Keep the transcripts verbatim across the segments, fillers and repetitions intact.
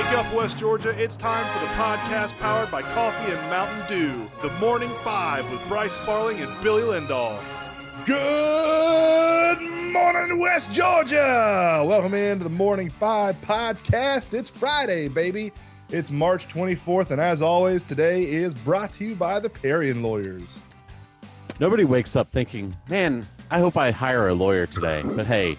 Wake up, West Georgia. It's time for the podcast powered by coffee and Mountain Dew. The Morning Five with Bryce Sparling and Billy Lindahl. Good morning, West Georgia. Welcome into the Morning Five podcast. It's Friday, baby. It's March twenty-fourth, and as always, today is brought to you by the Perryan Lawyers. Nobody wakes up thinking, man, I hope I hire a lawyer today. But hey,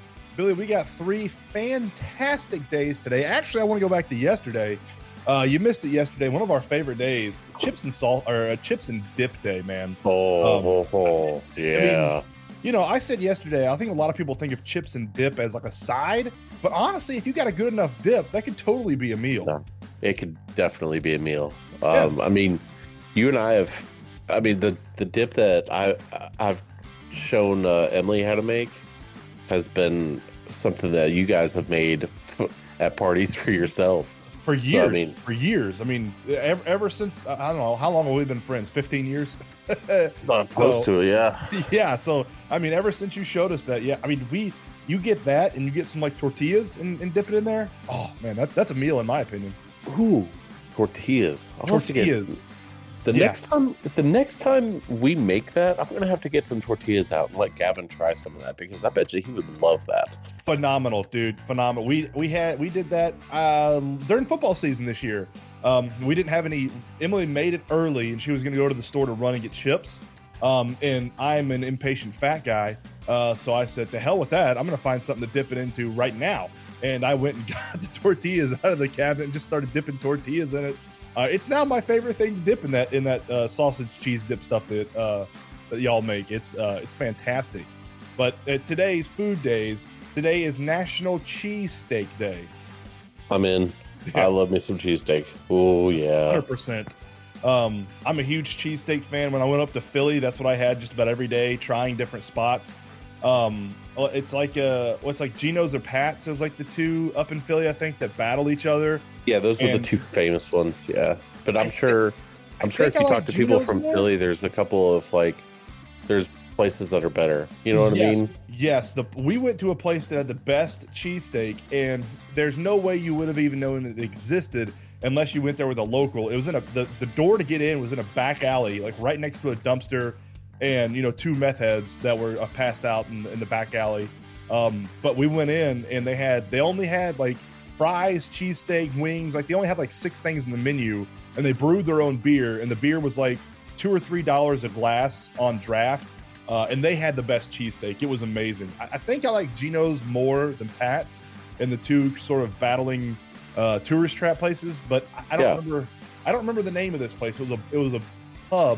Billy, we got three fantastic days today. Actually, I want to go back to yesterday. Uh, you missed it yesterday. One of our favorite days, chips and salt, or uh, chips and dip day, man. Oh, um, oh, oh. I, yeah. I mean, you know, I said yesterday, I think a lot of people think of chips and dip as like a side, but honestly, if you got a good enough dip, that could totally be a meal. No, it could definitely be a meal. Um, yeah. I mean, you and I have, I mean, the, the dip that I, I've shown uh, Emily how to make has been something that you guys have made at parties for yourself. For years, so, I mean, for years. I mean, ever, ever since, I don't know, how long have we been friends? fifteen years? About close so, to, yeah. Yeah, so, I mean, ever since you showed us that, yeah, I mean, we, you get that and you get some, like, tortillas and, and dip it in there. Oh, man, that, that's a meal in my opinion. Ooh, tortillas. I'll tortillas. The yeah. next time, the next time we make that, I'm gonna have to get some tortillas out and let Gavin try some of that, because I bet you he would love that. Phenomenal, dude! Phenomenal. We we had we did that uh, during football season this year. Um, we didn't have any. Emily made it early, and she was gonna go to the store to run and get chips. Um, and I'm an impatient fat guy, uh, so I said, "To hell with that! I'm gonna find something to dip it into right now." And I went and got the tortillas out of the cabinet and just started dipping tortillas in it. Uh, it's now my favorite thing to dip in that in that uh, sausage cheese dip stuff that uh, that y'all make. It's uh, it's fantastic. But uh, today's food days. Today is National Cheesesteak Day. I'm in. Yeah. I love me some cheesesteak. Oh yeah, one hundred percent. Um, I'm a huge cheesesteak fan. When I went up to Philly, that's what I had just about every day, trying different spots. Um, it's like uh, what's like Geno's or Pat's. There's like the two up in Philly, I think, that battle each other. Yeah, those were and, the two famous ones. Yeah, but I'm sure, I'm sure if you I talk like to Geno's people from more? Philly, there's a couple of like, there's places that are better. You know what yes, I mean? Yes. The we went to a place that had the best cheesesteak, and there's no way you would have even known it existed unless you went there with a local. It was in a the, the door to get in was in a back alley, like right next to a dumpster, and you know two meth heads that were uh, passed out in, in the back alley. Um, but we went in, and they had they only had like. fries, cheesesteak, wings, like they only had like six things in the menu, and they brewed their own beer, and the beer was like two or three dollars a glass on draft, uh, and they had the best cheesesteak. It was amazing. I, I think I like Geno's more than Pat's and the two sort of battling uh, tourist trap places, but I, I don't yeah. remember. I don't remember the name of this place. It was a it was a pub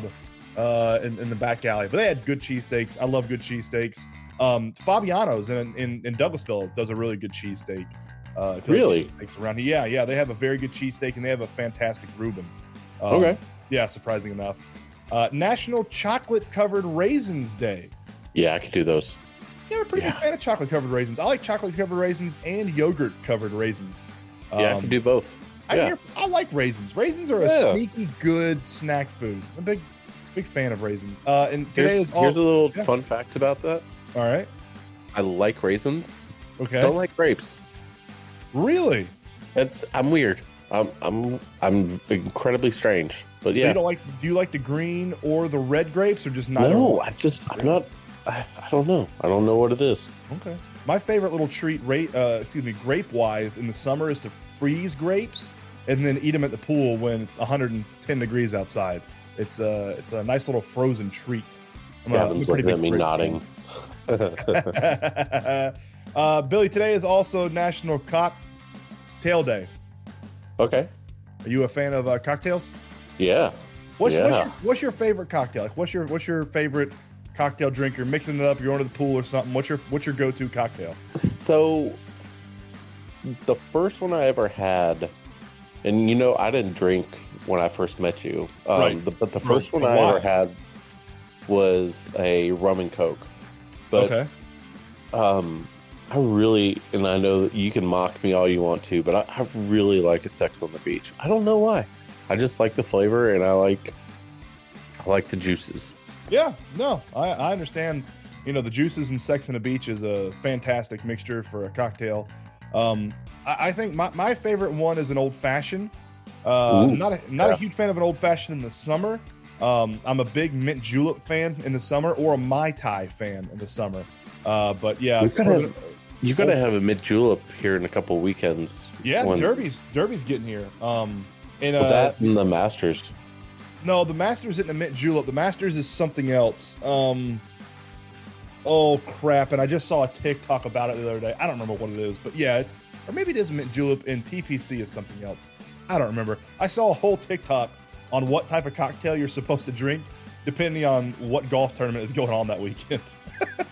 uh, in, in the back alley, but they had good cheesesteaks. I love good cheesesteaks. Um, Fabiano's in, in in Douglasville does a really good cheesesteak. Uh, really? Like around here. Yeah, yeah. They have a very good cheesesteak, and they have a fantastic Reuben. Um, okay. Yeah, surprising enough. Uh, National Chocolate Covered Raisins Day. Yeah, I could do those. Yeah, I'm a pretty yeah. good fan of chocolate covered raisins. I like chocolate covered raisins and yogurt covered raisins. Um, yeah, I could do both. I, yeah. hear, I like raisins. Raisins are a yeah. sneaky good snack food. I'm a big, big fan of raisins. Uh, and today here's, is all. Here's a little yeah. fun fact about that. All right. I like raisins. Okay. Don't like grapes. Really? That's I'm weird. I'm I'm I'm incredibly strange. But so yeah, you don't like. Do you like the green or the red grapes, or just not? No, I just I'm not. I, I don't know. I don't know what it is. Okay. My favorite little treat, rate uh, excuse me, grape wise, in the summer is to freeze grapes and then eat them at the pool when it's one hundred ten degrees outside. It's a uh, it's a nice little frozen treat. I'm Gavin's looking at me nodding. Uh, Billy, today is also National Cocktail Day. Okay. Are you a fan of uh, cocktails? Yeah. What's, yeah. What's, your, what's your favorite cocktail? Like, what's your what's your favorite cocktail drinker? Mixing it up, you're going to the pool or something. What's your what's your go-to cocktail? So, the first one I ever had And, you know, I didn't drink when I first met you. Um, right. the, but the first right. one I Why? ever had was a rum and Coke. But, okay. Um, I really, and I know that you can mock me all you want to, but I, I really like a Sex on the Beach. I don't know why. I just like the flavor, and I like, I like the juices. Yeah, no, I, I understand. You know, the juices and Sex on the Beach is a fantastic mixture for a cocktail. Um, I, I think my, my favorite one is an old fashioned. Uh, Ooh, not a, not yeah. a huge fan of an old fashioned in the summer. Um, I'm a big mint julep fan in the summer, or a Mai Tai fan in the summer. Uh, but yeah, you're gonna have a mint julep here in a couple weekends. Yeah, when... Derby's Derby's getting here. Um, and well, uh, that and the Masters. No, the Masters isn't a mint julep. The Masters is something else. Um, oh crap! And I just saw a TikTok about it the other day. I don't remember what it is, but yeah, it's or maybe it is mint julep and T P C is something else. I don't remember. I saw a whole TikTok on what type of cocktail you're supposed to drink, depending on what golf tournament is going on that weekend.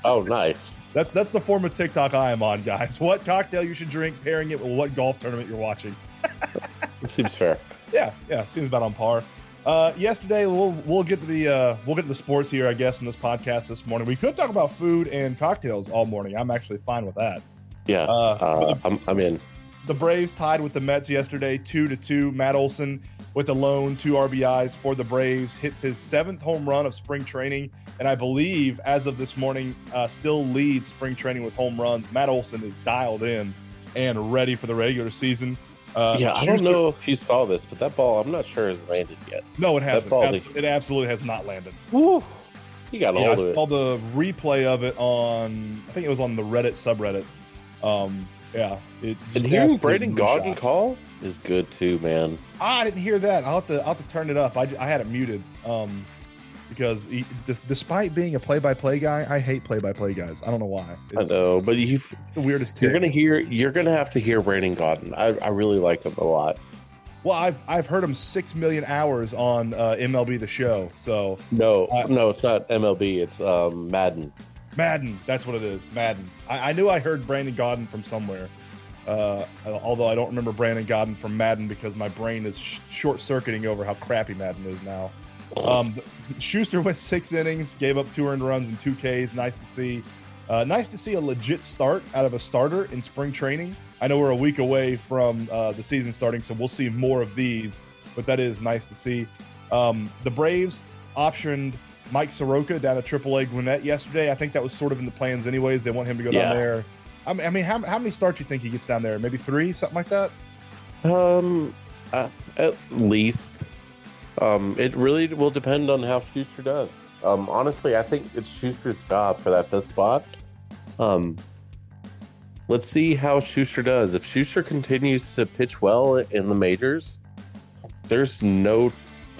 Oh, nice. That's that's the form of TikTok I am on, guys. What cocktail you should drink, pairing it with what golf tournament you're watching. It seems fair. Yeah, yeah, seems about on par. Uh, yesterday, we'll we'll get to the uh, we'll get to the sports here, I guess, in this podcast this morning. We could talk about food and cocktails all morning. I'm actually fine with that. Yeah, uh, uh, the, I'm I'm in. The Braves tied with the Mets yesterday, two to two. Matt Olson with a lone, two R B Is for the Braves, hits his seventh home run of spring training, and I believe, as of this morning, uh, still leads spring training with home runs. Matt Olson is dialed in and ready for the regular season. Uh, yeah, Schuster, I don't know if you saw this, but that ball, I'm not sure, has landed yet. No, it hasn't. It, it absolutely has not landed. Woo! You got all yeah, of it. I saw the replay of it on, I think it was on the Reddit subreddit. Um, yeah. It and hearing Brandon Gaudin call is good too, man. I didn't hear that. I'll have to, I'll have to turn it up. I, I had it muted um, because he, d- despite being a play-by-play guy, I hate play-by-play guys. I don't know why. It's, I know, but you it's the weirdest. Tick. You're gonna hear. You're gonna have to hear Brandon Gaudin. I, I really like him a lot. Well, I've I've heard him six million hours on uh, M L B The Show. So no, I, no, it's not M L B. It's um, Madden. Madden. That's what it is. Madden. I, I knew I heard Brandon Gaudin from somewhere. Uh, although I don't remember Brandon Gaudin from Madden because my brain is sh- short-circuiting over how crappy Madden is now. Um, Schuster went six innings, gave up two earned runs and two Ks. Nice to see. Uh, nice to see a legit start out of a starter in spring training. I know we're a week away from uh, the season starting, so we'll see more of these, but that is nice to see. Um, the Braves optioned Mike Soroka down at triple A Gwinnett yesterday. I think that was sort of in the plans anyways. They want him to go yeah. down there. I mean, how how many starts do you think he gets down there? Maybe three, something like that? Um, uh, at least. Um, it really will depend on how Schuster does. Um, honestly, I think it's Schuster's job for that fifth spot. Um, let's see how Schuster does. If Schuster continues to pitch well in the majors, there's no...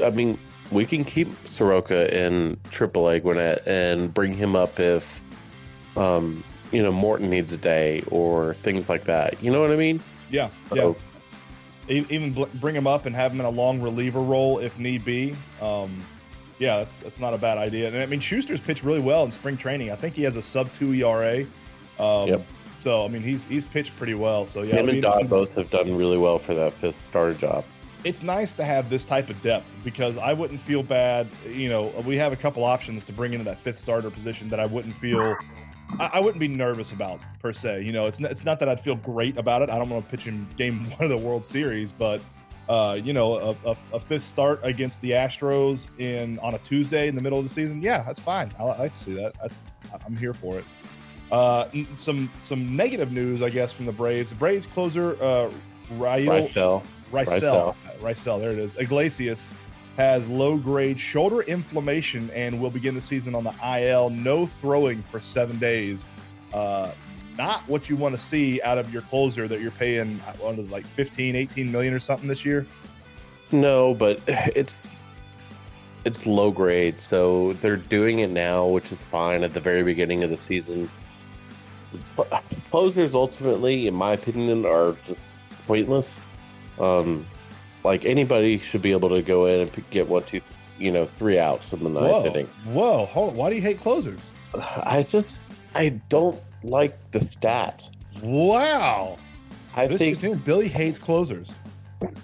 I mean, we can keep Soroka in triple A Gwinnett and bring him up if... Um, you know, Morton needs a day or things like that. You know what I mean? Yeah, so, yeah. Even bring him up and have him in a long reliever role if need be. Um, yeah, that's that's not a bad idea. And I mean, Schuster's pitched really well in spring training. I think he has a sub two E R A. Um, yep. So I mean, he's he's pitched pretty well. So yeah, him and Don both have done really well for that fifth starter job. It's nice to have this type of depth because I wouldn't feel bad. You know, we have a couple options to bring into that fifth starter position that I wouldn't feel. I wouldn't be nervous about per se. You know, it's not, it's not that I'd feel great about it. I don't want to pitch in game one of the World Series, but uh, you know, a, a, a fifth start against the Astros in on a Tuesday in the middle of the season, yeah, that's fine. I like to see that. That's I'm here for it. Uh, some some negative news, I guess, from the Braves. The Braves closer uh, Raisel Raisel Raisel. There it is. Iglesias has low-grade shoulder inflammation and will begin the season on the I L. No throwing for seven days. Uh, not what you want to see out of your closer that you're paying, what is it, like fifteen, eighteen million or something this year? No, but it's it's low-grade, so they're doing it now, which is fine at the very beginning of the season. But closers ultimately, in my opinion, are just pointless. Um Like, anybody should be able to go in and get one, two, th- you know, three outs in the ninth Whoa. inning. Whoa, hold on. Why do you hate closers? I just, I don't like the stat. Wow. I this think Billy hates closers.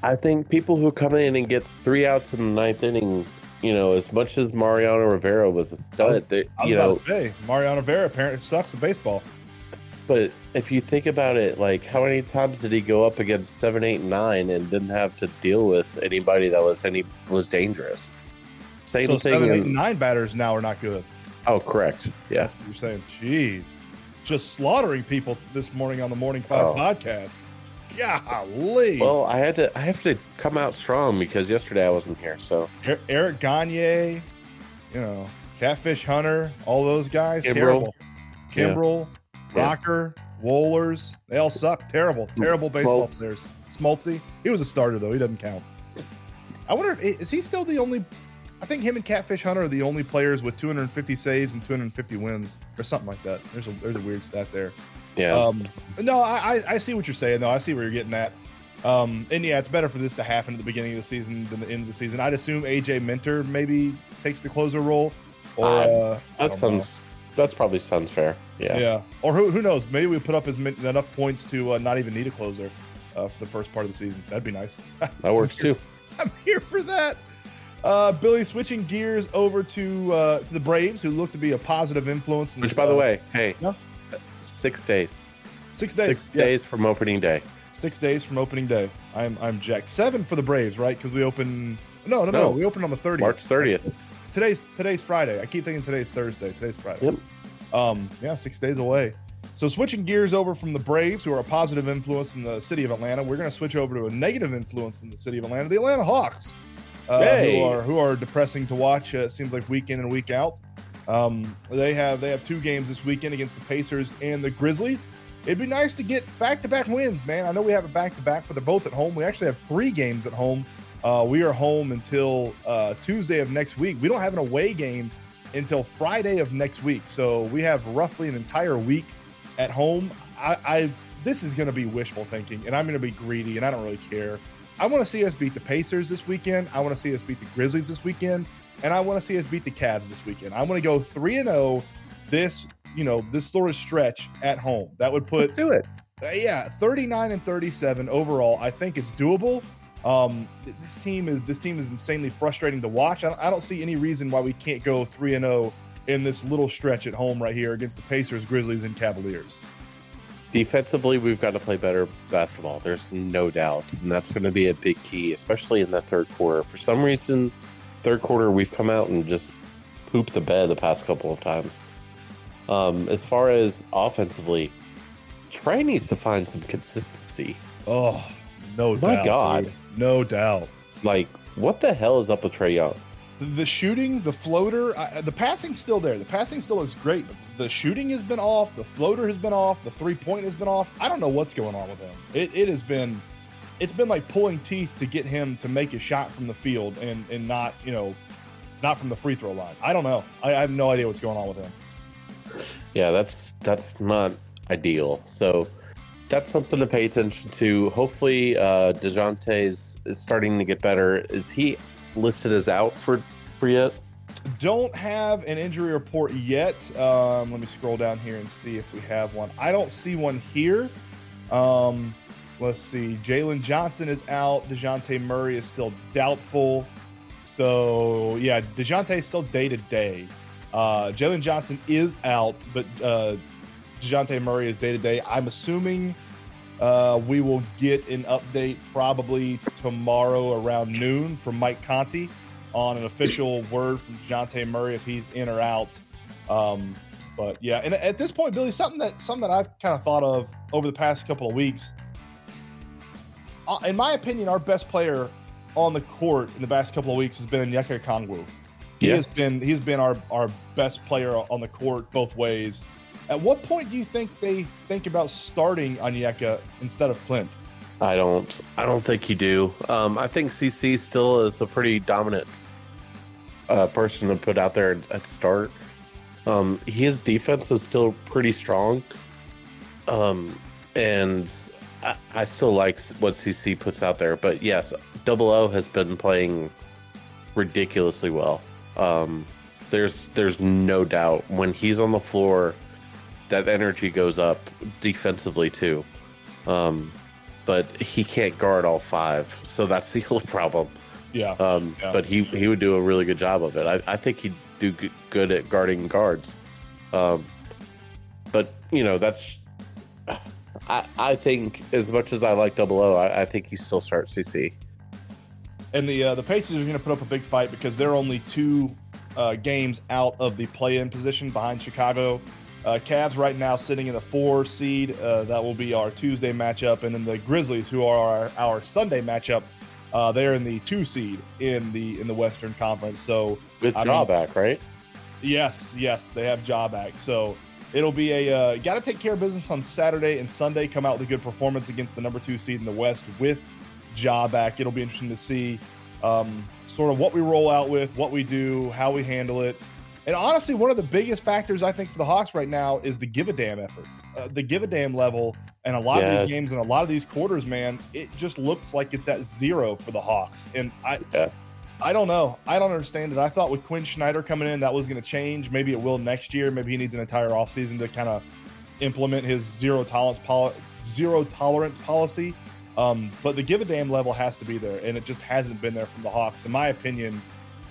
I think people who come in and get three outs in the ninth inning, you know, as much as Mariano Rivera was a stud, they, I was you about know, to say, Mariano Rivera apparently sucks at baseball. But if you think about it, like, how many times did he go up against seven, eight, nine and didn't have to deal with anybody that was any was dangerous? Same so thing. Seven, eight, and nine batters now are not good. Oh, correct. Yeah, that's what you're saying, jeez, just slaughtering people this morning on the Morning Five oh. podcast. Golly. Well, I had to. I have to come out strong because yesterday I wasn't here. So Eric Gagne, you know, Catfish Hunter, all those guys, Kimbrel. terrible. Kimbrel, yeah. Rocker, Wohlers, they all suck. Terrible, terrible baseball Smoltz. players. Smoltzy, he was a starter though. He doesn't count. I wonder if is he still the only. I think him and Catfish Hunter are the only players with two hundred fifty saves and two hundred fifty wins or something like that. There's a there's a weird stat there. Yeah. Um, no, I, I see what you're saying, though. I see where you're getting at. Um, and, yeah, it's better for this to happen at the beginning of the season than the end of the season. I'd assume A J Minter maybe takes the closer role. Or uh, that sounds – that's probably sounds fair. Yeah. Yeah. Or who who knows? Maybe we put up as min- enough points to uh, not even need a closer uh, for the first part of the season. That'd be nice. That works, too. I'm here for that. Uh, Billy, switching gears over to uh, to the Braves, who look to be a positive influence. In Which, the, by the uh, way, hey, no? six days, six days, six yes. days from opening day. Six days from opening day. I'm I'm jacked. Seven for the Braves, right? Because we open. No, no, no, no. We open on the thirtieth. March thirtieth. Today's today's Friday. I keep thinking today's Thursday. Today's Friday. Yep. Um. Yeah, six days away. So switching gears over from the Braves, who are a positive influence in the city of Atlanta, we're going to switch over to a negative influence in the city of Atlanta, the Atlanta Hawks. Uh, hey. who are who are depressing to watch? It uh, seems like week in and week out. Um, they have they have two games this weekend against the Pacers and the Grizzlies. It'd be nice to get back to back wins, man. I know we have a back to back, but they're both at home. We actually have three games at home. Uh, we are home until uh, Tuesday of next week. We don't have an away game until Friday of next week. So we have roughly an entire week at home. I, I this is going to be wishful thinking, and I'm going to be greedy, and I don't really care. I want to see us beat the Pacers this weekend. I want to see us beat the Grizzlies this weekend, and I want to see us beat the Cavs this weekend. I want to go three and zero this, you know, this sort of stretch at home. That would put Let's do it. Uh, yeah, thirty nine and thirty seven overall. I think it's doable. Um, this team is this team is insanely frustrating to watch. I don't, I don't see any reason why we can't go three and zero in this little stretch at home right here against the Pacers, Grizzlies, and Cavaliers. Defensively, we've got to play better basketball. There's no doubt. And that's going to be a big key, especially in the third quarter. For some reason, third quarter, we've come out and just pooped the bed the past couple of times. Um, as far as offensively, Trey needs to find some consistency. Oh, no My doubt. My God. Dude. No doubt. Like, what the hell is up with Trey Young? The shooting, the floater, I, the passing's still there. The passing still looks great. The shooting has been off. The floater has been off. The three-point has been off. I don't know what's going on with him. It, it has been, it's been like pulling teeth to get him to make a shot from the field and and not, you know, not from the free throw line. I don't know. I, I have no idea what's going on with him. Yeah, that's that's not ideal. So that's something to pay attention to. Hopefully, uh, DeJounte's is starting to get better. Is he listed as out for, for yet? Don't have an injury report yet. Um, let me scroll down here and see if we have one. I don't see one here. Um, let's see. Jaylen Johnson is out. DeJounte Murray is still doubtful. So, yeah, DeJounte is still day-to-day. Uh, Jaylen Johnson is out, but uh, DeJounte Murray is day-to-day. I'm assuming Uh, we will get an update probably tomorrow around noon from Mike Conti on an official word from DeJounte Murray if he's in or out. Um, but yeah, and at this point, Billy, something that something that I've kind of thought of over the past couple of weeks. Uh, in my opinion, our best player on the court in the past couple of weeks has been Onyeka Kongwu. He yeah. has been he's been our our best player on the court both ways. At what point do you think they think about starting Onyeka instead of Clint? I don't. I don't think you do. Um, I think C C still is a pretty dominant uh, person to put out there at start. Um, his defense is still pretty strong, um, and I, I still like what C C puts out there. But yes, Double O has been playing ridiculously well. Um, there's there's no doubt when he's on the floor. That energy goes up defensively too. Um, but he can't guard all five. So that's the whole problem. Yeah. Um, yeah. But he, he would do a really good job of it. I, I think he'd do good at guarding guards. Um, but, you know, that's... I, I think as much as I like Double O, I, I think you still start C C. And the uh, the Pacers are going to put up a big fight because they're only two uh, games out of the play-in position behind Chicago. Uh, Cavs right now sitting in the four seed. Uh, that will be our Tuesday matchup. And then the Grizzlies, who are our, our Sunday matchup, uh, they're in the two seed in the in the Western Conference. So with Ja back, right? Yes, yes, they have Ja back. So it'll be a uh, got to take care of business on Saturday and Sunday. Come out with a good performance against the number two seed in the West with Ja back. It'll be interesting to see um, sort of what we roll out with, what we do, how we handle it. And honestly, one of the biggest factors I think for the Hawks right now is the give a damn effort, uh, the give a damn level. And a lot yes. of these games and a lot of these quarters, man, it just looks like it's at zero for the Hawks. And I, yeah. I don't know. I don't understand it. I thought with Quinn Snyder coming in, that was going to change. Maybe it will next year. Maybe he needs an entire offseason to kind of implement his zero tolerance, poli- zero tolerance policy. Um, but the give a damn level has to be there, and it just hasn't been there from the Hawks, in my opinion.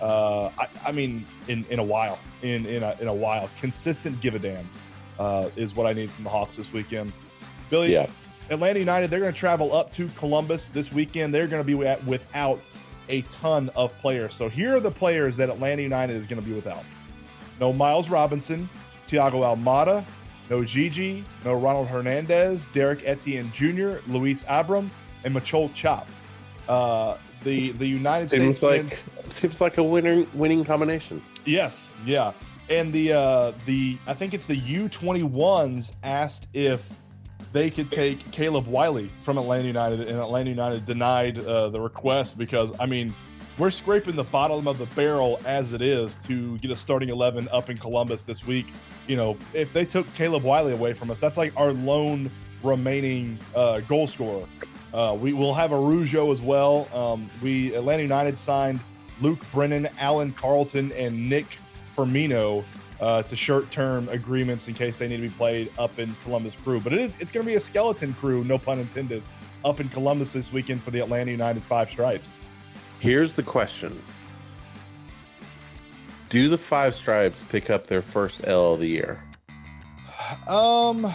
Uh, I, I mean, in, in a while, in in a, in a while, consistent give a damn uh, is what I need from the Hawks this weekend. Billy, yeah. Atlanta United, they're going to travel up to Columbus this weekend. They're going to be at, without a ton of players. So here are the players that Atlanta United is going to be without. No Miles Robinson, Tiago Almada, no Gigi, no Ronald Hernandez, Derek Etienne Junior, Luis Abram, and Machol Chop. Uh, the the United seems States like win. seems like a winning winning combination. Yes, yeah, and the uh, the I think it's the U twenty-ones asked if they could take Caleb Wiley from Atlanta United, and Atlanta United denied uh, the request because I mean we're scraping the bottom of the barrel as it is to get a starting eleven up in Columbus this week. You know, if they took Caleb Wiley away from us, that's like our lone remaining uh, goal scorer. Uh, we will have a Rougeau as well. Um, we Atlanta United signed Luke Brennan, Alan Carlton, and Nick Firmino uh, to short-term agreements in case they need to be played up in Columbus Crew. But it is it's going to be a skeleton crew, no pun intended, up in Columbus this weekend for the Atlanta United's Five Stripes. Here's the question. Do the Five Stripes pick up their first L of the year? Um,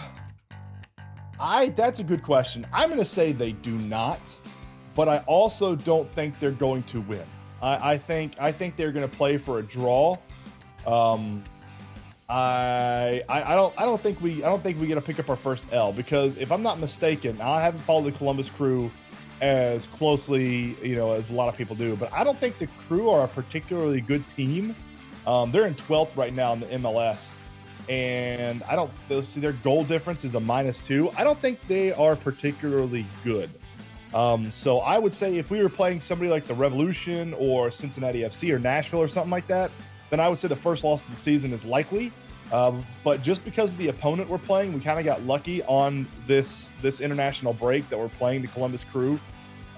I that's a good question. I'm going to say they do not, but I also don't think they're going to win. I, I think I think they're going to play for a draw. Um, I, I I don't I don't think we I don't think we get to pick up our first L because if I'm not mistaken, I haven't followed the Columbus Crew as closely, you know, as a lot of people do, but I don't think the Crew are a particularly good team. Um, they're in twelfth right now in the M L S, and I don't see their goal difference is a minus two. I don't think they are particularly good. Um, so I would say if we were playing somebody like the Revolution or Cincinnati F C or Nashville or something like that, then I would say the first loss of the season is likely. Um, but just because of the opponent we're playing, we kind of got lucky on this this international break that we're playing the Columbus Crew.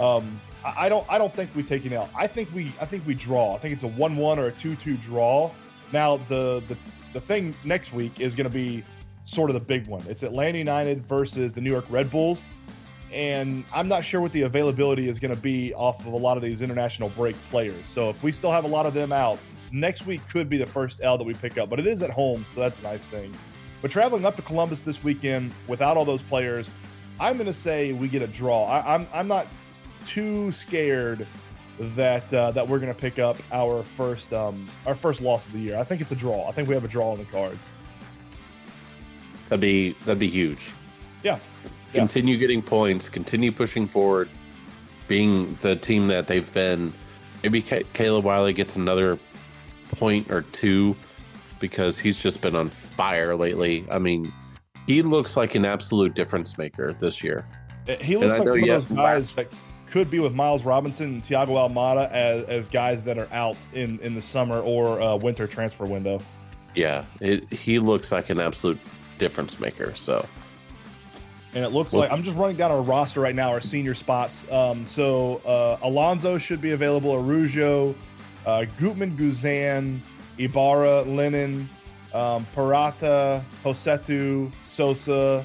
Um, I, I don't I don't think we take it out. I think we I think we draw. I think it's a one one or a two two draw. Now the the the thing next week is going to be sort of the big one. It's Atlanta United versus the New York Red Bulls, and I'm not sure what the availability is going to be off of a lot of these international break players. So if we still have a lot of them out, next week could be the first L that we pick up, but it is at home, so that's a nice thing. But traveling up to Columbus this weekend without all those players, I'm going to say we get a draw. I, I'm I'm not too scared that uh, that we're going to pick up our first um, our first loss of the year. I think it's a draw. I think we have a draw on the cards. That'd be that'd be huge. Yeah. yeah. Continue getting points. Continue pushing forward. Being the team that they've been. Maybe C- Caleb Wiley gets another point or two because he's just been on fire lately. I mean, he looks like an absolute difference maker this year. He looks like one of those guys that could be with Miles Robinson and Tiago Almada as, as guys that are out in, in the summer or uh, winter transfer window. Yeah, it, he looks like an absolute difference maker. So, and it looks well, like I'm just running down our roster right now, our senior spots. Um, so uh, Alonso should be available, Araujo, Uh, Gutman, Guzan, Ibarra, Lennon, um, Parata, Posetu, Sosa,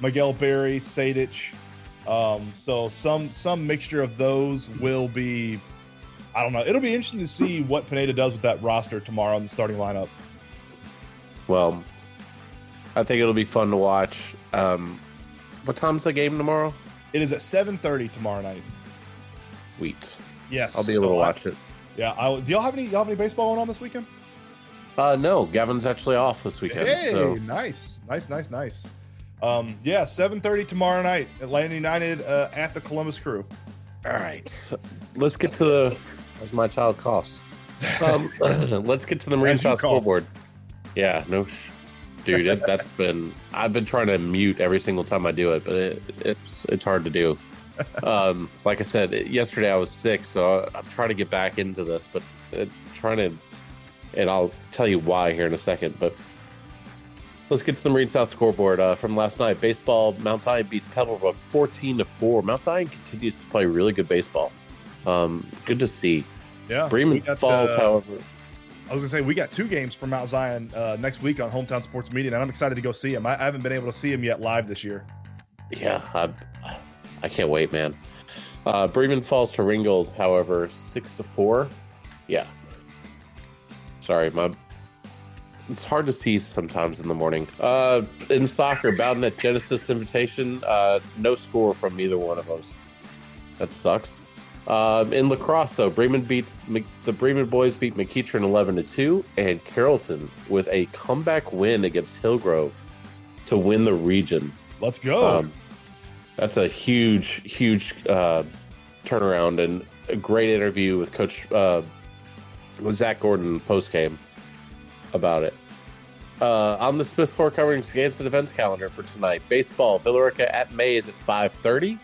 Miguel Barry, Sadich, Um, so some some mixture of those will be, I don't know. It'll be interesting to see what Pineda does with that roster tomorrow in the starting lineup. Well, I think it'll be fun to watch. Um, what time's the game tomorrow? It is at seven thirty tomorrow night. Sweet. Yes. I'll be able so to watch I, it. Yeah. I, do y'all have any y'all have any baseball going on this weekend? Uh, no, Gavin's actually off this weekend. Hey, so. nice, nice, nice, nice. Um, yeah, seven thirty tomorrow night, Atlanta United uh, at the Columbus Crew. All right, let's get to the. As my child coughs, um, let's get to the Marine Shot scoreboard. Yeah, no, sh- dude, it, that's been. I've been trying to mute every single time I do it, but it, it's it's hard to do. Um, like I said, yesterday I was sick, so I, I'm trying to get back into this, but it, trying to. And I'll tell you why here in a second, but let's get to the Marine South scoreboard uh, from last night. Baseball, Mount Zion beats Pebblebrook fourteen to four. Mount Zion continues to play really good baseball. Um, good to see. Yeah, Bremen got, falls, uh, however. I was going to say, we got two games from Mount Zion uh, next week on Hometown Sports Media, and I'm excited to go see him. I, I haven't been able to see him yet live this year. Yeah, I, I can't wait, man. Uh, Bremen falls to Ringgold, however, six to four. Yeah. Sorry, my it's hard to see sometimes in the morning. Uh, in soccer, Bowden at Genesis Invitation, uh, no score from either one of us. That sucks. Um, in lacrosse, though, Bremen beats the Bremen boys beat McEachern eleven to two, and Carrollton with a comeback win against Hillgrove to win the region. Let's go. Um, that's a huge, huge uh, turnaround, and a great interview with Coach. Uh, With Zach Gordon post game about it. Uh, on the Smith Score covering games and events calendar for tonight, baseball, Billerica at Mays at five thirty,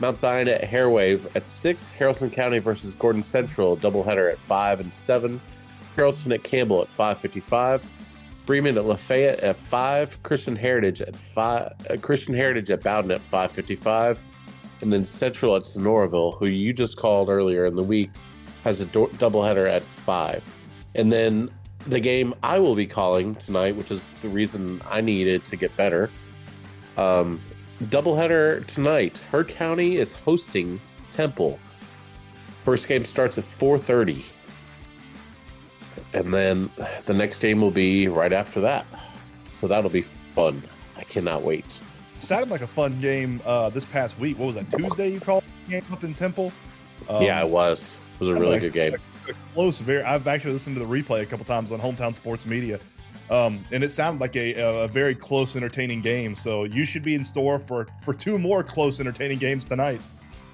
Mount Zion at Hairwave at six, Carrollton County versus Gordon Central, doubleheader at five and seven, Carrollton at Campbell at five fifty-five, Bremen at Lafayette at five, Christian Heritage at five, uh, Christian Heritage at Bowden at five fifty-five, and then Central at Sonoraville, who you just called earlier in the week, has a do- doubleheader at five. And then the game I will be calling tonight, which is the reason I needed to get better. Um, doubleheader tonight. Hurd County is hosting Temple. First game starts at four thirty. And then the next game will be right after that. So that'll be fun. I cannot wait. Sounded like a fun game uh, this past week. What was that, Tuesday you called the game up in Temple? Um, yeah, it was. It was a really good game. A, a close, very. I've actually listened to the replay a couple times on Hometown Sports Media, um, and it sounded like a, a very close, entertaining game. So you should be in store for, for two more close, entertaining games tonight.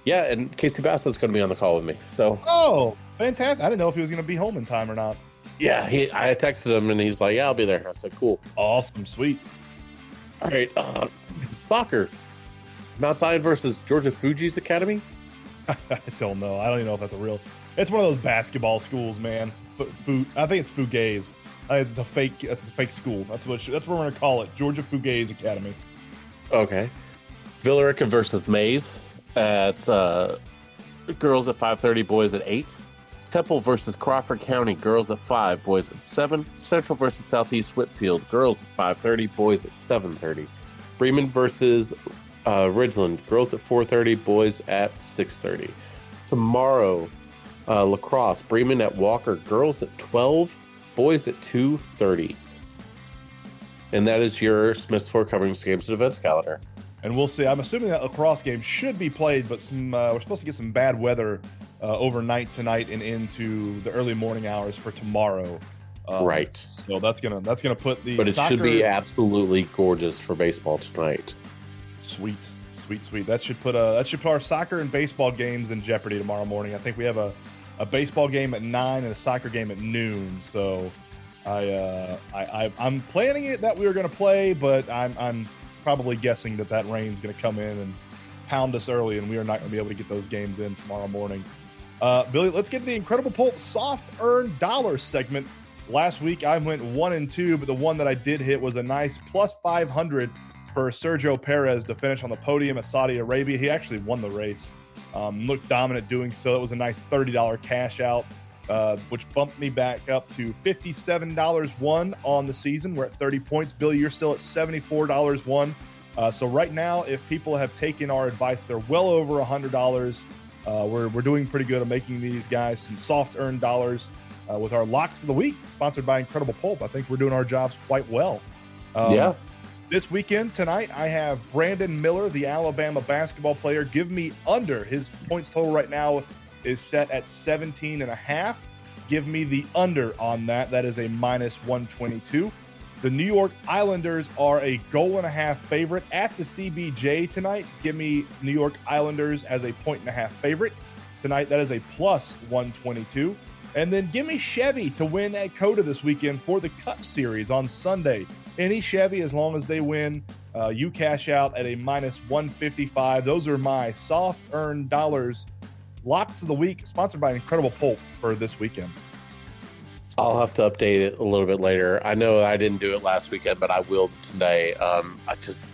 Yeah, and Casey Bassett's going to be on the call with me. So oh, fantastic! I didn't know if he was going to be home in time or not. Yeah, he. I texted him and he's like, "Yeah, I'll be there." I said, "Cool, awesome, sweet." All right, uh, soccer. Mount Zion versus Georgia Fuji's Academy. I don't know. I don't even know if that's a real. It's one of those basketball schools, man. F- Fu- I think it's Fugays. Uh, it's a fake. That's a fake school. That's what. Sh- that's what we're gonna call it. Georgia Fugays Academy. Okay. Villarica versus Mays. Uh, it's uh, girls at five thirty, boys at eight. Temple versus Crawford County. Girls at five, boys at seven. Central versus Southeast Whitfield. Girls at five thirty, boys at seven thirty. Bremen versus. Uh, Ridgeland, girls at four thirty, boys at six thirty. Tomorrow, uh, lacrosse, Bremen at Walker, girls at twelve, boys at two thirty. And that is your Smith's Fort Coverings Games and Events calendar. And we'll see. I'm assuming that lacrosse game should be played, but some uh, we're supposed to get some bad weather uh, overnight tonight and into the early morning hours for tomorrow. Um, right. So that's gonna that's gonna put the. But it soccer- should be absolutely gorgeous for baseball tonight. Sweet, sweet, sweet. That should put uh, that should put our soccer and baseball games in jeopardy tomorrow morning. I think we have a, a baseball game at nine and a soccer game at noon. So, I uh, I, I I'm planning it that we were going to play, but I'm I'm probably guessing that that rain's going to come in and pound us early, and we are not going to be able to get those games in tomorrow morning. Uh, Billy, let's get to the Incredible Pulp Soft Earned Dollar segment. Last week I went one and two, but the one that I did hit was a nice plus five hundred. For Sergio Perez to finish on the podium at Saudi Arabia. He actually won the race, um, looked dominant doing so. It was a nice thirty dollars cash out, uh, which bumped me back up to fifty-seven dollars one on the season. We're at thirty points. Billy, you're still at seventy-four dollars one Uh, so right now, if people have taken our advice, they're well over one hundred dollars. Uh, we're, we're doing pretty good at making these guys some soft earned dollars uh, with our locks of the week, sponsored by Incredible Pulp. I think we're doing our jobs quite well. Um, yeah. This weekend, tonight, I have Brandon Miller, the Alabama basketball player. Give me under. His points total right now is set at seventeen and a half. Give me the under on that. That is a minus one twenty-two. The New York Islanders are a goal and a half favorite at the C B J tonight. Give me New York Islanders as a point and a half favorite tonight. That is a plus one twenty-two. And then give me Chevy to win at COTA this weekend for the Cup Series on Sunday. Any Chevy, as long as they win, uh, you cash out at a minus one fifty-five. Those are my soft earned dollars. Locks of the week, sponsored by Incredible Pulp for this weekend. I'll have to update it a little bit later. I know I didn't do it last weekend, but I will today. Um, I just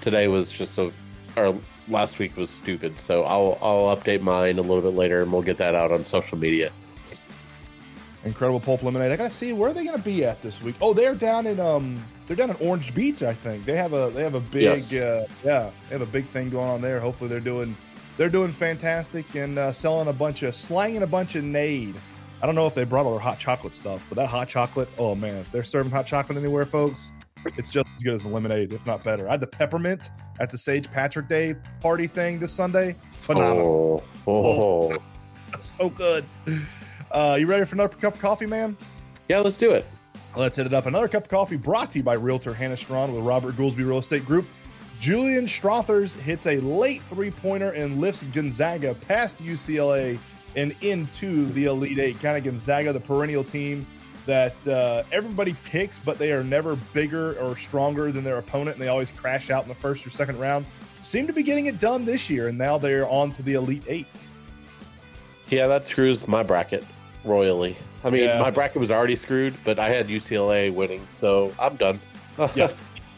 today was just a, or last week was stupid. So I'll I'll update mine a little bit later, and we'll get that out on social media. Incredible Pulp Lemonade. I gotta see where are they gonna be at this week. Oh, they're down in um, they're down in Orange Beach. I think they have a they have a big yes. uh, yeah they have a big thing going on there. Hopefully they're doing they're doing fantastic and uh, selling a bunch of slanging a bunch of nade. I don't know if they brought all their hot chocolate stuff, but that hot chocolate, oh, man, if they're serving hot chocolate anywhere, folks, it's just as good as the lemonade, if not better. I had the peppermint at the Sage Patrick Day party thing this Sunday. Phenomenal. Oh, oh. oh that's so good. Uh, you ready for another cup of coffee, man? Yeah, let's do it. Let's hit it up. Another cup of coffee brought to you by Realtor Hannah Strawn with Robert Goolsby Real Estate Group. Julian Strawthers hits a late three-pointer and lifts Gonzaga past U C L A and into the Elite Eight. Kind of Gonzaga, the perennial team that uh, everybody picks, but they are never bigger or stronger than their opponent, and they always crash out in the first or second round. Seem to be getting it done this year, and now they're on to the Elite Eight. Yeah, that screws my bracket royally. I mean, yeah. My bracket was already screwed, but I had U C L A winning, so I'm done. yeah,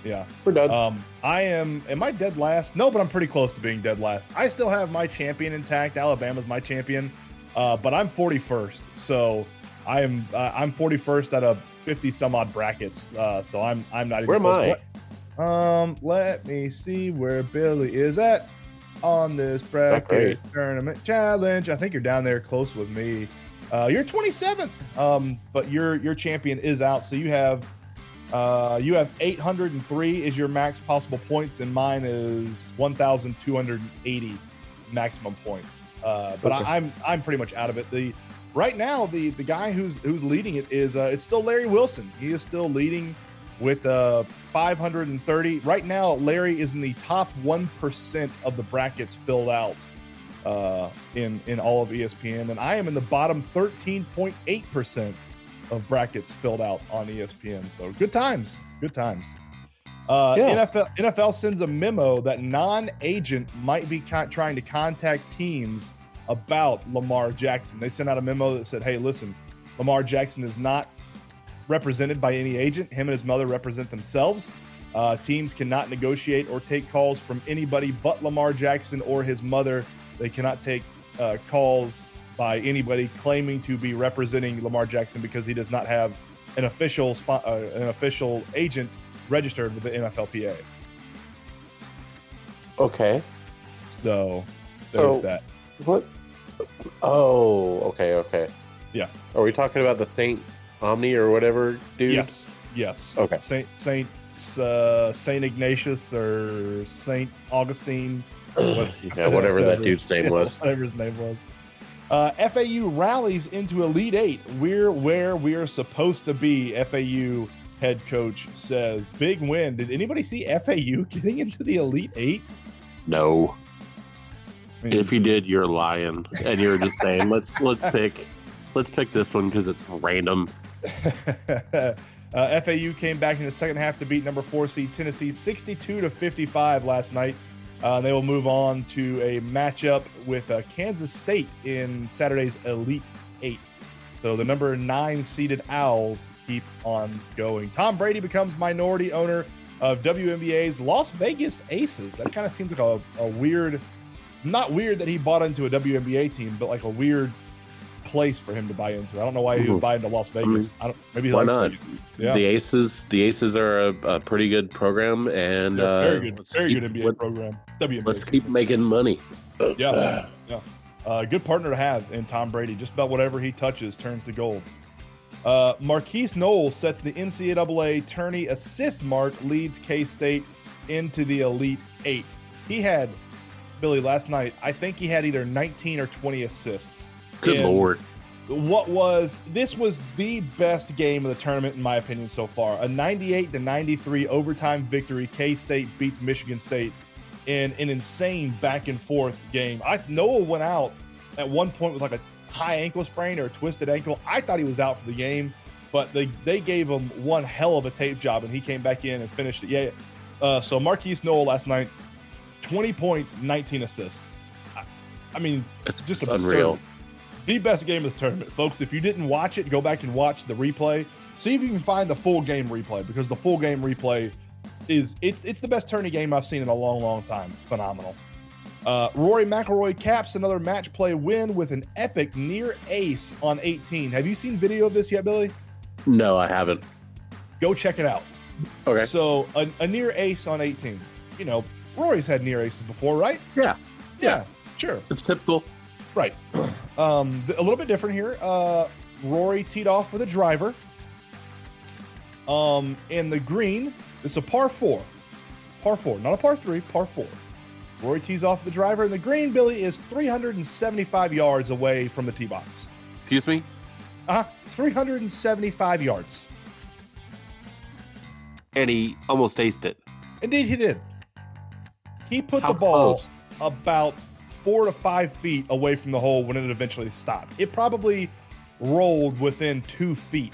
yeah. We're done. Um, I am, am I dead last? No, but I'm pretty close to being dead last. I still have my champion intact. Alabama's my champion. Uh, but I'm forty-first, so I am uh, I'm forty-first out of fifty some odd brackets. Uh, so I'm I'm not even. Where close. Am I? Um, let me see where Billy is at on this bracket tournament challenge. I think you're down there close with me. Uh, you're twenty-seventh. Um, but your your champion is out, so you have uh you have eight hundred three is your max possible points, and mine is one thousand two hundred eighty maximum points. Uh, but okay. I, I'm I'm pretty much out of it. The right now the the guy who's who's leading it is uh, it's still Larry Wilson. He is still leading with uh, five hundred thirty. Right now, Larry is in the top one percent of the brackets filled out uh, in in all of E S P N, and I am in the bottom thirteen point eight percent of brackets filled out on E S P N. So good times, good times. Uh, yeah. N F L, N F L sends a memo that non-agent might be con- trying to contact teams about Lamar Jackson. They sent out a memo that said, hey, listen, Lamar Jackson is not represented by any agent. Him and his mother represent themselves. Uh, teams cannot negotiate or take calls from anybody but Lamar Jackson or his mother. They cannot take uh, calls by anybody claiming to be representing Lamar Jackson because he does not have an official spot, uh, an official agent registered with the N F L P A. Okay. So there's so, that. What? Oh, okay, okay. Yeah. Are we talking about the Saint Omni or whatever dude? Yes. Yes. Okay. Saint Saint uh, Saint Ignatius or Saint Augustine. Or what, yeah, whatever know, that, that dude's name was. Whatever his name was. Uh, F A U rallies into Elite Eight. We're where we're supposed to be. F A U head coach says big win. Did anybody see F A U getting into the Elite Eight? No. I mean, if you did, you're lying, and you're just saying let's let's pick let's pick this one because it's random. uh, F A U came back in the second half to beat number four seed Tennessee sixty-two to fifty-five last night. Uh, they will move on to a matchup with uh, Kansas State in Saturday's Elite Eight. So the number nine seeded Owls keep on going. Tom Brady becomes minority owner of W N B A's Las Vegas Aces. That kind of seems like a, a weird, not weird that he bought into a W N B A team, but like a weird place for him to buy into. I don't know why he would buy into Las Vegas. I, mean, I don't. Maybe he why not? Yeah. The Aces, the Aces are a, a pretty good program, and yeah, very good, uh, very keep, good N B A let, program. W N B A let's keep making money. Yeah, yeah. Uh, good partner to have in Tom Brady. Just about whatever he touches turns to gold. Uh, Marquise Knowles sets the N C double A tourney assist mark, leads K-State into the Elite Eight. He had, Billy, last night, I think he had either nineteen or twenty assists. Good in Lord. What was, this was the best game of the tournament, in my opinion, so far. A ninety-eight to ninety-three overtime victory. K-State beats Michigan State in an insane back-and-forth game. I, Noah went out at one point with like a high ankle sprain or a twisted ankle. I thought he was out for the game, but they, they gave him one hell of a tape job, and he came back in and finished it. Yeah, uh, so Marquise Knowles last night, twenty points, nineteen assists. I, I mean, it's just unreal. Absurd. The best game of the tournament, folks. If you didn't watch it, go back and watch the replay. See if you can find the full game replay, because the full game replay is it's it's the best tourney game I've seen in a long, long time. It's phenomenal. Uh, Rory McIlroy caps another match play win with an epic near ace on eighteen. Have you seen video of this yet, Billy? No, I haven't. Go check it out. Okay. So a, a near ace on eighteen. You know, Rory's had near aces before, right? Yeah. Yeah, yeah. Sure. It's typical. Right. Um, a little bit different here. Uh, Rory teed off with a driver. Um, in the green, it's a par four. Par four, not a par three, par four. Rory tees off the driver, and the green, Billy, is three hundred seventy-five yards away from the tee box. Excuse me? Uh-huh. three hundred seventy-five yards. And he almost aced it. Indeed, he did. He put How the ball close? about four to five feet away from the hole when it eventually stopped. It probably rolled within two feet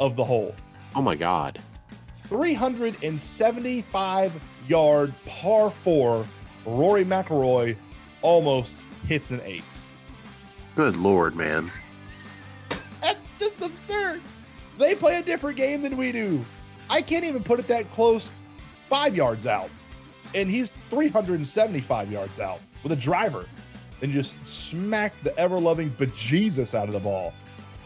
of the hole. Oh, my God. three hundred seventy-five-yard par four. Rory McIlroy almost hits an ace. Good Lord, man. That's just absurd. They play a different game than we do. I can't even put it that close five yards out. And he's three hundred seventy-five yards out with a driver and just smacked the ever-loving bejesus out of the ball.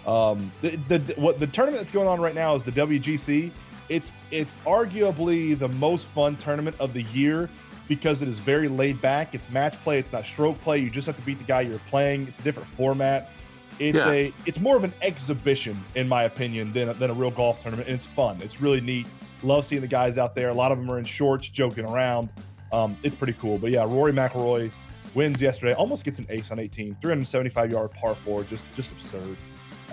Um, the, the, what the tournament that's going on right now is the W G C. It's, it's arguably the most fun tournament of the year, because it is very laid back. It's match play. It's not stroke play. You just have to beat the guy you're playing. It's a different format. It's yeah. a it's more of an exhibition, in my opinion, than a, than a real golf tournament. And it's fun. It's really neat. Love seeing the guys out there. A lot of them are in shorts, joking around. Um, it's pretty cool. But yeah, Rory McIlroy wins yesterday. Almost gets an ace on eighteen. three hundred seventy-five yard par four. Just just absurd.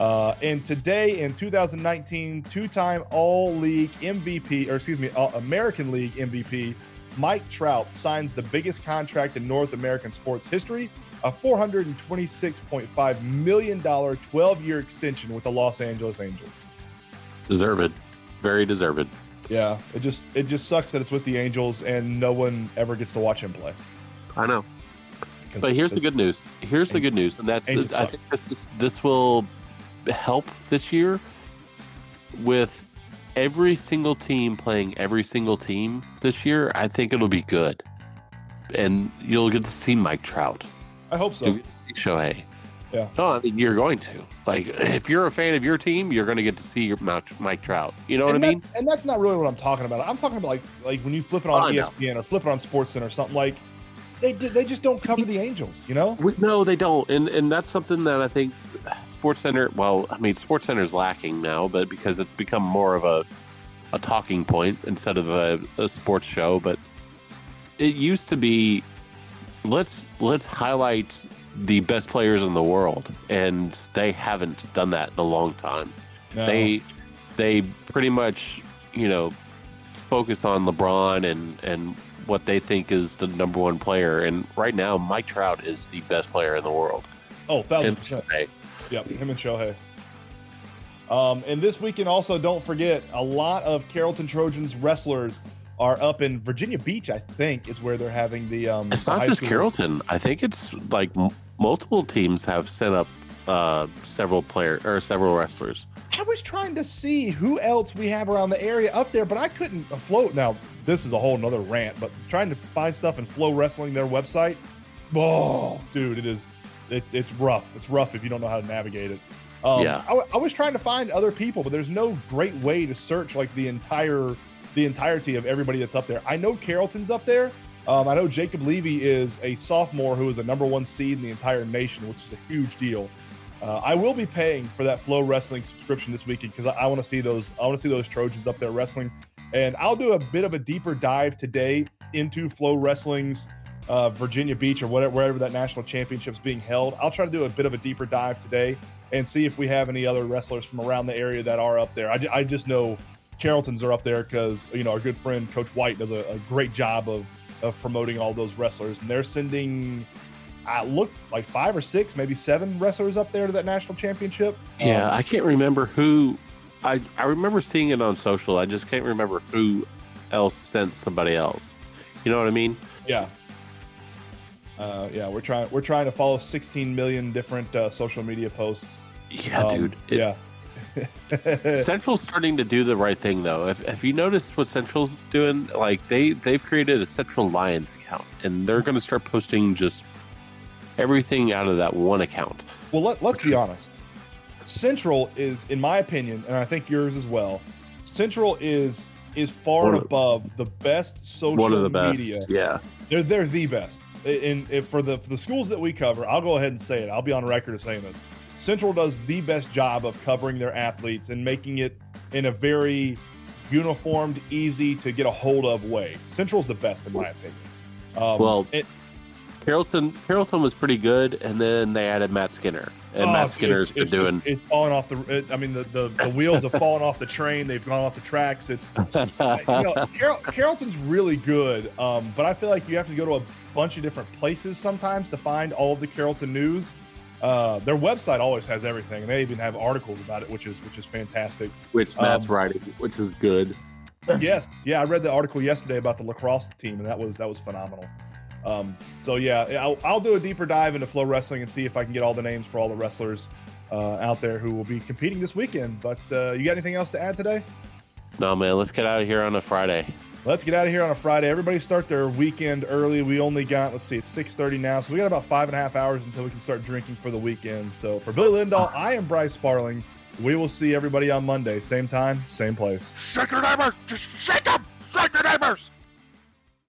Uh, and today in two thousand nineteen, two-time All-League M V P, or excuse me, American League M V P, Mike Trout signs the biggest contract in North American sports history, a four hundred twenty-six point five million dollars twelve-year extension with the Los Angeles Angels. Deserved. Very deserved. Yeah, it just it just sucks that it's with the Angels and no one ever gets to watch him play. I know. But here's the good news. Here's Angels. the good news, and that's Angels I suck. think this, this will help this year with every single team playing every single team this year. I think it'll be good, and you'll get to see Mike Trout. I hope so. You'll get to see Shohei. Yeah. No, I mean, you're going to. Like, if you're a fan of your team, you're going to get to see your Mike Trout. You know what and I mean? And that's not really what I'm talking about. I'm talking about like like when you flip it on oh, E S P N no. or flip it on SportsCenter or something. Like, they they just don't cover the Angels. You know? No, they don't. And and that's something that I think SportsCenter, well, I mean, SportsCenter is lacking now, but because it's become more of a, a talking point instead of a, a sports show. But it used to be, let's let's highlight the best players in the world, and they haven't done that in a long time. No. They they pretty much, you know, focus on LeBron and and what they think is the number one player. And right now, Mike Trout is the best player in the world. Oh, thousand percent. Yep, him and Shohei. Um, and this weekend also, don't forget, a lot of Carrollton Trojans wrestlers are up in Virginia Beach, I think, is where they're having the um It's the not just Carrollton. I think it's like m- multiple teams have set up uh, several player or several wrestlers. I was trying to see who else we have around the area up there, but I couldn't afloat. Now, this is a whole nother rant, but trying to find stuff in Flow Wrestling, their website. Oh, dude, it is it, it's rough. It's rough if you don't know how to navigate it. Um, yeah. I, I was trying to find other people, but there's no great way to search like the entire the entirety of everybody that's up there. I know Carrollton's up there. Um, I know Jacob Levy is a sophomore who is a number one seed in the entire nation, which is a huge deal. Uh, I will be paying for that Flow Wrestling subscription this weekend because I, I want to see those. I want to see those Trojans up there wrestling, and I'll do a bit of a deeper dive today into Flow Wrestling's uh, Virginia Beach or whatever, wherever that national championship is being held. I'll try to do a bit of a deeper dive today and see if we have any other wrestlers from around the area that are up there. I, I just know Carrollton's are up there because you know our good friend Coach White does a, a great job of. of promoting all those wrestlers, and they're sending I looked like five or six, maybe seven wrestlers up there to that national championship. Yeah, um, I can't remember who I I remember seeing it on social. I just can't remember who else sent somebody else. You know what I mean? Yeah. Uh, yeah, we're trying we're trying to follow sixteen million different uh, social media posts. Yeah, um, dude. It, yeah. Central's starting to do the right thing, though. If, if you noticed what Central's doing, like they they've created a Central Lions account, and they're going to start posting just everything out of that one account. Well, let, let's be honest. Central is, in my opinion, and I think yours as well. Central is is far and above the best social media. Yeah, they're they're the best. And if for the for the schools that we cover, I'll go ahead and say it. I'll be on record of saying this. Central does the best job of covering their athletes and making it in a very uniformed, easy to get a hold of way. Central's the best, in my opinion. Um, well, it, Carrollton Carrollton was pretty good, and then they added Matt Skinner, and oh, Matt Skinner's been doing. It's, it's fallen off the. It, I mean, the, the, the wheels have fallen off the train. They've gone off the tracks. It's you know, Carroll, Carrollton's really good, um, but I feel like you have to go to a bunch of different places sometimes to find all of the Carrollton news. Uh, their website always has everything, and they even have articles about it, which is which is fantastic. Which Matt's um, writing, which is good. Yes, yeah, I read the article yesterday about the lacrosse team, and that was that was phenomenal. Um, so yeah, I'll, I'll do a deeper dive into Flow Wrestling and see if I can get all the names for all the wrestlers uh, out there who will be competing this weekend. But uh, you got anything else to add today? No, man. Let's get out of here on a Friday. Let's get out of here on a Friday. Everybody start their weekend early. We only got, let's see, it's six thirty now. So we got about five and a half hours until we can start drinking for the weekend. So for Billy Lindahl, I am Bryce Sparling. We will see everybody on Monday. Same time, same place. Shake your neighbors. Just shake them. Shake your neighbors.